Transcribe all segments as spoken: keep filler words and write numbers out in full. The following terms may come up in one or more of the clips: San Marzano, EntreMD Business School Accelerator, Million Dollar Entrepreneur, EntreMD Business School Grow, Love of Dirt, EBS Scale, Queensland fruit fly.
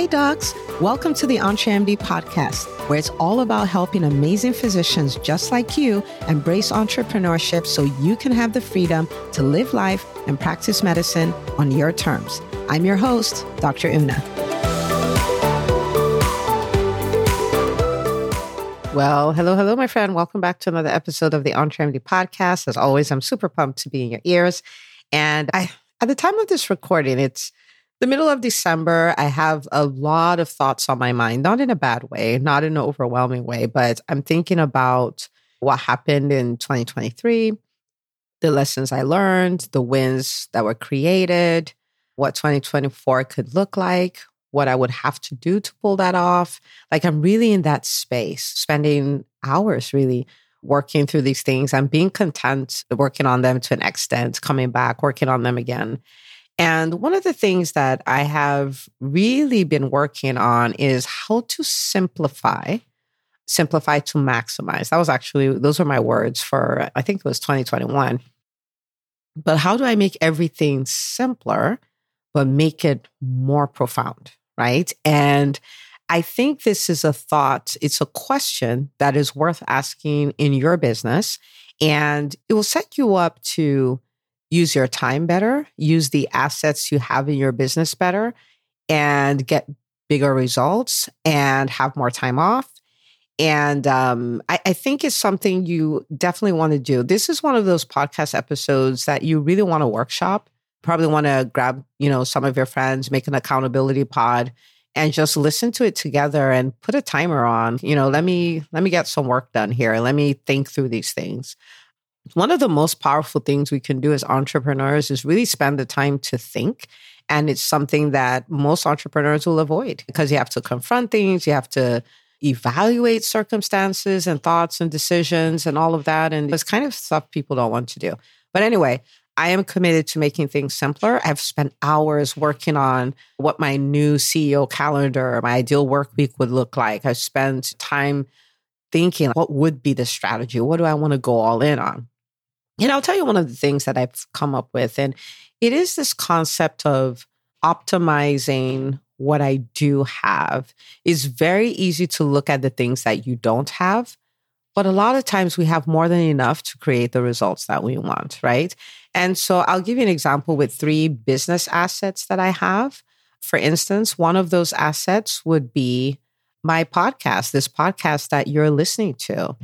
Hi docs, welcome to the EntreMD podcast, where it's all about helping amazing physicians just like you embrace entrepreneurship so you can have the freedom to live life and practice medicine on your terms. I'm your host, Doctor Una. Well, hello, hello, my friend. Welcome back to another episode of the EntreMD podcast. As always, I'm super pumped to be in your ears. And I, at the time of this recording, it's the middle of December. I have a lot of thoughts on my mind, not in a bad way, not in an overwhelming way, but I'm thinking about what happened in twenty twenty-three, the lessons I learned, the wins that were created, what twenty twenty-four could look like, what I would have to do to pull that off. Like, I'm really in that space, spending hours really working through these things. I'm being content, working on them to an extent, coming back, working on them again. And one of the things that I have really been working on is how to simplify, simplify to maximize. That was actually, those were my words for, I think it was twenty twenty-one. But how do I make everything simpler, but make it more profound, right? And I think this is a thought, it's a question that is worth asking in your business. And it will set you up to use your time better, use the assets you have in your business better, and get bigger results and have more time off. And um, I, I think it's something you definitely want to do. This is one of those podcast episodes that you really want to workshop. Probably want to grab, you know, some of your friends, make an accountability pod, and just listen to it together and put a timer on. You know, let me let me get some work done here. Let me think through these things. One of the most powerful things we can do as entrepreneurs is really spend the time to think. And it's something that most entrepreneurs will avoid because you have to confront things, you have to evaluate circumstances and thoughts and decisions and all of that. And it's kind of stuff people don't want to do. But anyway, I am committed to making things simpler. I've spent hours working on what my new C E O calendar, my ideal work week would look like. I've spent time thinking, what would be the strategy? What do I want to go all in on? And I'll tell you one of the things that I've come up with, and it is this concept of optimizing what I do have. It's very easy to look at the things that you don't have, but a lot of times we have more than enough to create the results that we want, right? And so I'll give you an example with three business assets that I have. For instance, one of those assets would be my podcast, this podcast that you're listening to.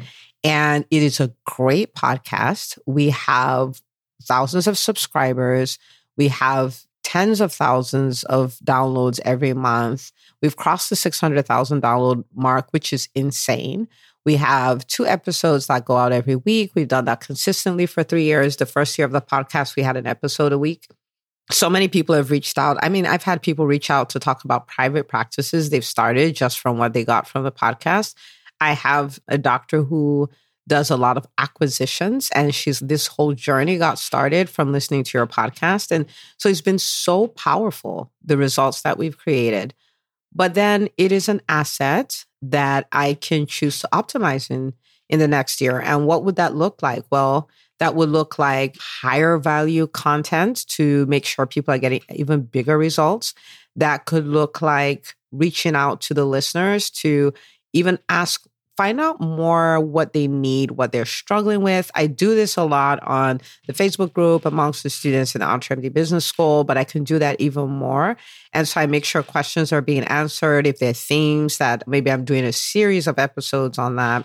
And it is a great podcast. We have thousands of subscribers. We have tens of thousands of downloads every month. We've crossed the six hundred thousand download mark, which is insane. We have two episodes that go out every week. We've done that consistently for three years. The first year of the podcast, we had an episode a week. So many people have reached out. I mean, I've had people reach out to talk about private practices they've started just from what they got from the podcast. I have a doctor who does a lot of acquisitions, and she's this whole journey got started from listening to your podcast. And so it's been so powerful, the results that we've created. But then it is an asset that I can choose to optimize in, in the next year. And what would that look like? Well, that would look like higher value content to make sure people are getting even bigger results. That could look like reaching out to the listeners to even ask, find out more what they need, what they're struggling with. I do this a lot on the Facebook group amongst the students in the EntreMD Business School, but I can do that even more. And so I make sure questions are being answered. If there are themes that maybe I'm doing a series of episodes on that.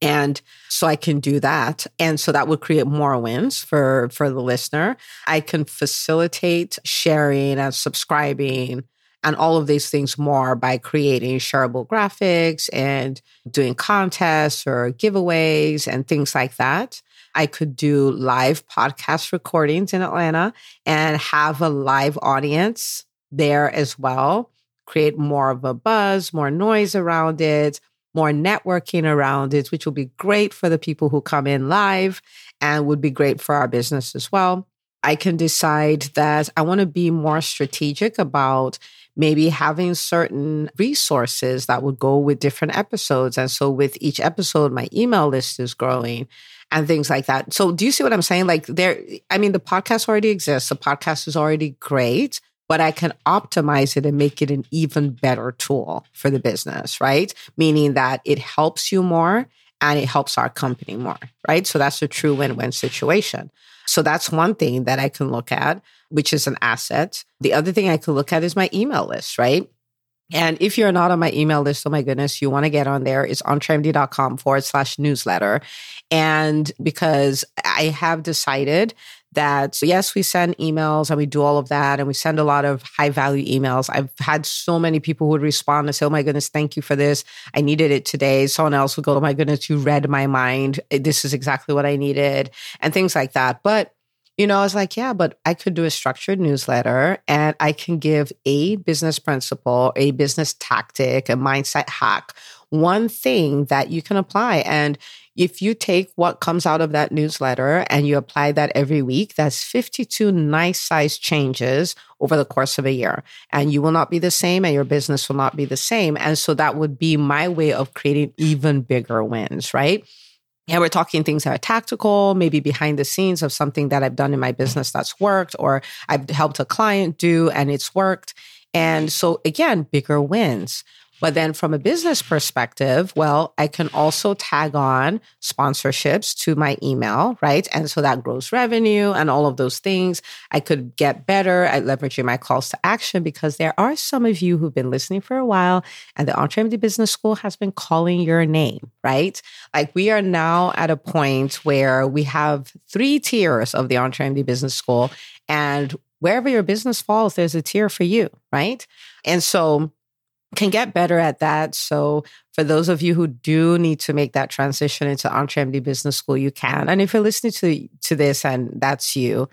And so I can do that. And so that would create more wins for, for the listener. I can facilitate sharing and subscribing and all of these things more by creating shareable graphics and doing contests or giveaways and things like that. I could do live podcast recordings in Atlanta and have a live audience there as well. Create more of a buzz, more noise around it, more networking around it, which will be great for the people who come in live and would be great for our business as well. I can decide that I want to be more strategic about maybe having certain resources that would go with different episodes. And so with each episode, my email list is growing and things like that. So do you see what I'm saying? Like there, I mean, the podcast already exists. The podcast is already great. but I can optimize it and make it an even better tool for the business, right? Meaning that it helps you more and it helps our company more, right? So that's a true win-win situation. So that's one thing that I can look at, which is an asset. The other thing I can look at is my email list, right? And if you're not on my email list, oh my goodness, you want to get on there. It's entremd.com forward slash newsletter. And because I have decided that, yes, we send emails and we do all of that. And we send a lot of high value emails. I've had so many people who would respond and say, oh my goodness, thank you for this. I needed it today. Someone else would go, oh my goodness, you read my mind. This is exactly what I needed and things like that. But you know, I was like, yeah, but I could do a structured newsletter and I can give a business principle, a business tactic, a mindset hack, one thing that you can apply. And if you take what comes out of that newsletter and you apply that every week, that's fifty-two nice size changes over the course of a year. And you will not be the same and your business will not be the same. And so that would be my way of creating even bigger wins, right? And we're talking things that are tactical, maybe behind the scenes of something that I've done in my business that's worked, or I've helped a client do and it's worked. And so again, bigger wins. But then from a business perspective, well, I can also tag on sponsorships to my email, right? And so that grows revenue and all of those things. I could get better at leveraging my calls to action because there are some of you who've been listening for a while and the EntreMD Business School has been calling your name, right? Like we are now at a point where we have three tiers of the EntreMD Business School, and wherever your business falls, there's a tier for you, right? And so can get better at that. So for those of you who do need to make that transition into EntreMD Business School, you can. And if you're listening to, to this and that's you,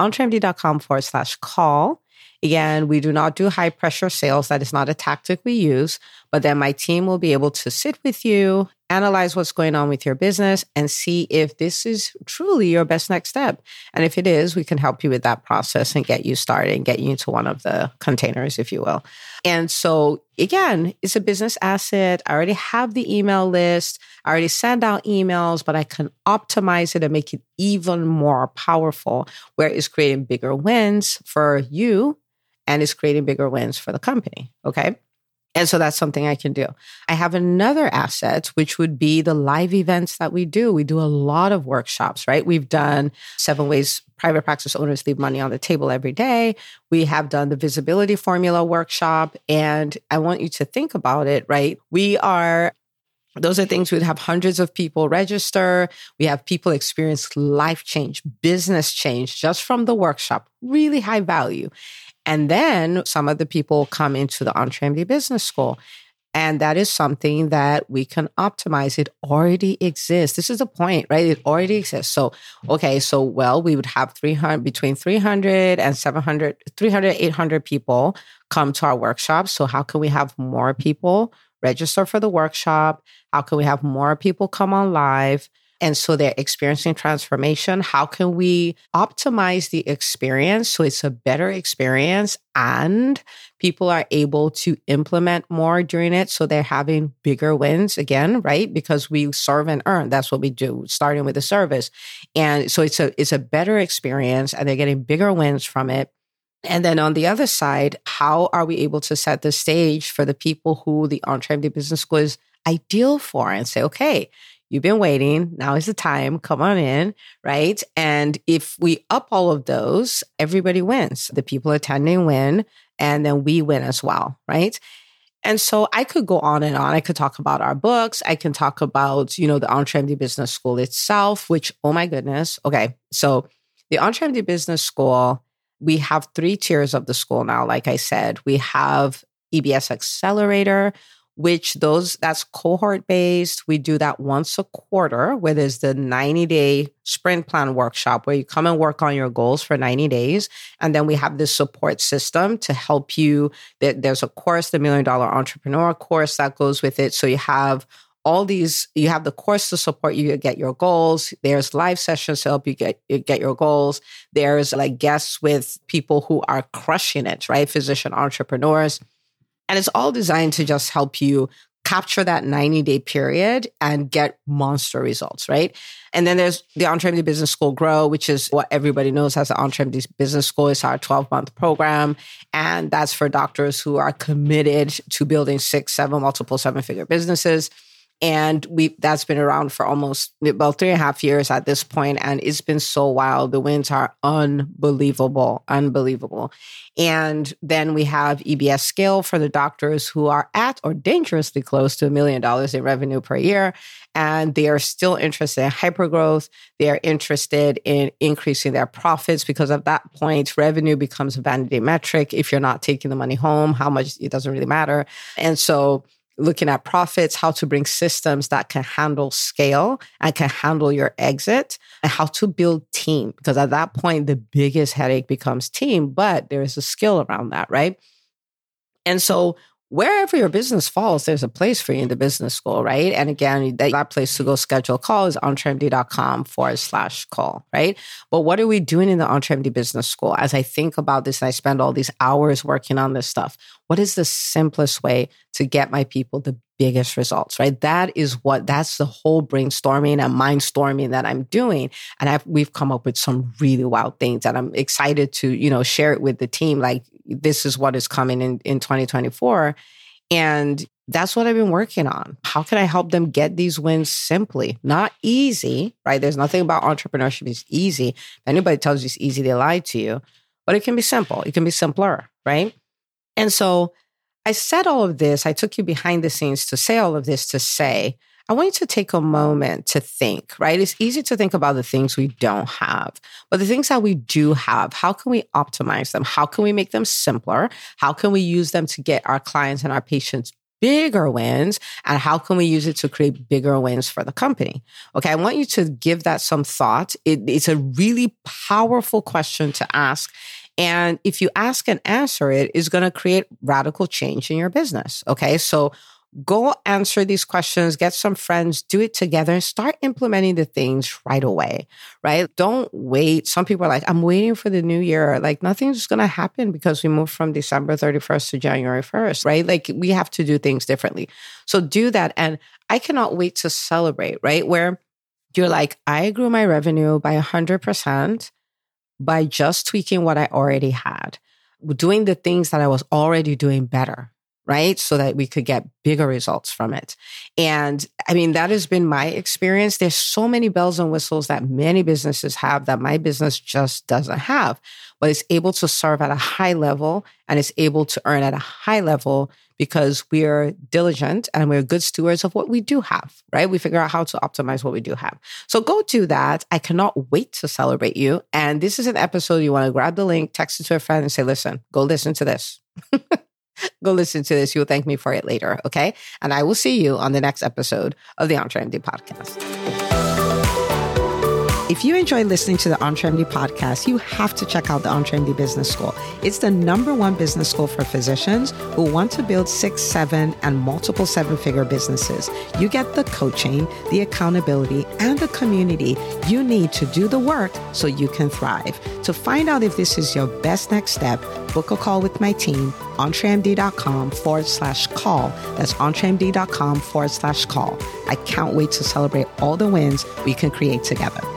entremd.com forward slash call. Again, we do not do high pressure sales. That is not a tactic we use, but then my team will be able to sit with you, analyze what's going on with your business and see if this is truly your best next step. And if it is, we can help you with that process and get you started and get you into one of the containers, if you will. And so again, it's a business asset. I already have the email list. I already send out emails, but I can optimize it and make it even more powerful, where it's creating bigger wins for you and it's creating bigger wins for the company. Okay. And so that's something I can do. I have another asset, which would be the live events that we do. We do a lot of workshops, right? We've done seven ways private practice owners leave money on the table every day. We have done the visibility formula workshop. And I want you to think about it, right? We are... Those are things we'd have hundreds of people register. We have people experience life change, business change, just from the workshop, really high value. And then some of the people come into the EntreMD Business School. And that is something that we can optimize. It already exists. This is the point, right? It already exists. So, okay, so well, we would have three hundred, between three hundred and seven hundred, three hundred, eight hundred people come to our workshops. So how can we have more people register for the workshop? How can we have more people come on live? And so they're experiencing transformation. How can we optimize the experience so it's a better experience and people are able to implement more during it so they're having bigger wins again, right? Because we serve and earn. That's what we do, starting with the service. And so it's a, it's a better experience and they're getting bigger wins from it. And then on the other side, how are we able to set the stage for the people who the EntreMD Business School is ideal for and say, okay, you've been waiting. Now is the time. Come on in, right? And if we up all of those, everybody wins. The people attending win, and then we win as well, right? And so I could go on and on. I could talk about our books. I can talk about, you know, the EntreMD Business School itself, which, oh my goodness. Okay. So the EntreMD Business School, we have three tiers of the school now. Like I said, we have E B S Accelerator, which those that's cohort based. We do that once a quarter, where there's the ninety day sprint plan workshop where you come and work on your goals for ninety days. And then we have this support system to help you. There's a course, the Million Dollar Entrepreneur course that goes with it. So you have all these, you have the course to support you to get your goals. There's live sessions to help you get, get your goals. There's like guests with people who are crushing it, right? Physician entrepreneurs. And it's all designed to just help you capture that ninety-day period and get monster results, right? And then there's the EntreMD Business School Grow, which is what everybody knows as the EntreMD Business School. It's our twelve-month program, and that's for doctors who are committed to building six, seven, multiple seven-figure businesses. And we that's been around for almost about three and a half years at this point, and it's been so wild. The wins are unbelievable, unbelievable. And then we have E B S Scale for the doctors who are at or dangerously close to a million dollars in revenue per year, and they are still interested in hypergrowth. They are interested in increasing their profits because at that point, revenue becomes a vanity metric. If you're not taking the money home, how much, it doesn't really matter. And so looking at profits, how to bring systems that can handle scale and can handle your exit, and how to build team. Because at that point, the biggest headache becomes team, but there is a skill around that, right? And so wherever your business falls, there's a place for you in the business school, right? And again, that place to go schedule a call is entremd.com forward slash call, right? But what are we doing in the EntreMD Business School? As I think about this and I spend all these hours working on this stuff, what is the simplest way to get my people the biggest results, right? That is what, that's the whole brainstorming and mindstorming that I'm doing. And I've, we've come up with some really wild things and I'm excited to, you know, share it with the team. Like this is what is coming in, in twenty twenty-four. And that's what I've been working on. How can I help them get these wins simply? Not easy, right? There's nothing about entrepreneurship is easy. If anybody tells you it's easy, they lie to you, but it can be simple. It can be simpler, right? And so I said all of this, I took you behind the scenes to say all of this to say, I want you to take a moment to think, right? It's easy to think about the things we don't have, but the things that we do have, how can we optimize them? How can we make them simpler? How can we use them to get our clients and our patients bigger wins? And how can we use it to create bigger wins for the company? Okay, I want you to give that some thought. It, it's a really powerful question to ask. And if you ask and answer it, it's going to create radical change in your business. Okay, so go answer these questions, get some friends, do it together and start implementing the things right away, right? Don't wait. Some people are like, I'm waiting for the new year. Like nothing's going to happen because we moved from December thirty-first to January first, right? Like we have to do things differently. So do that. And I cannot wait to celebrate, right? Where you're like, I grew my revenue by one hundred percent. By just tweaking what I already had, doing the things that I was already doing better, right? So that we could get bigger results from it. And I mean, that has been my experience. There's so many bells and whistles that many businesses have that my business just doesn't have, but it's able to serve at a high level and it's able to earn at a high level because we're diligent and we're good stewards of what we do have, right? We figure out how to optimize what we do have. So go do that. I cannot wait to celebrate you. And this is an episode you want to grab the link, text it to a friend and say, listen, go listen to this. Go listen to this. You'll thank me for it later, okay? And I will see you on the next episode of the EntreMD Podcast. If you enjoy listening to the EntreMD Podcast, you have to check out the EntreMD Business School. It's the number one business school for physicians who want to build six, seven, and multiple seven-figure businesses. You get the coaching, the accountability, and the community you need to do the work so you can thrive. To find out if this is your best next step, book a call with my team, EntreMD.com forward slash call. That's EntreMD.com forward slash call. I can't wait to celebrate all the wins we can create together.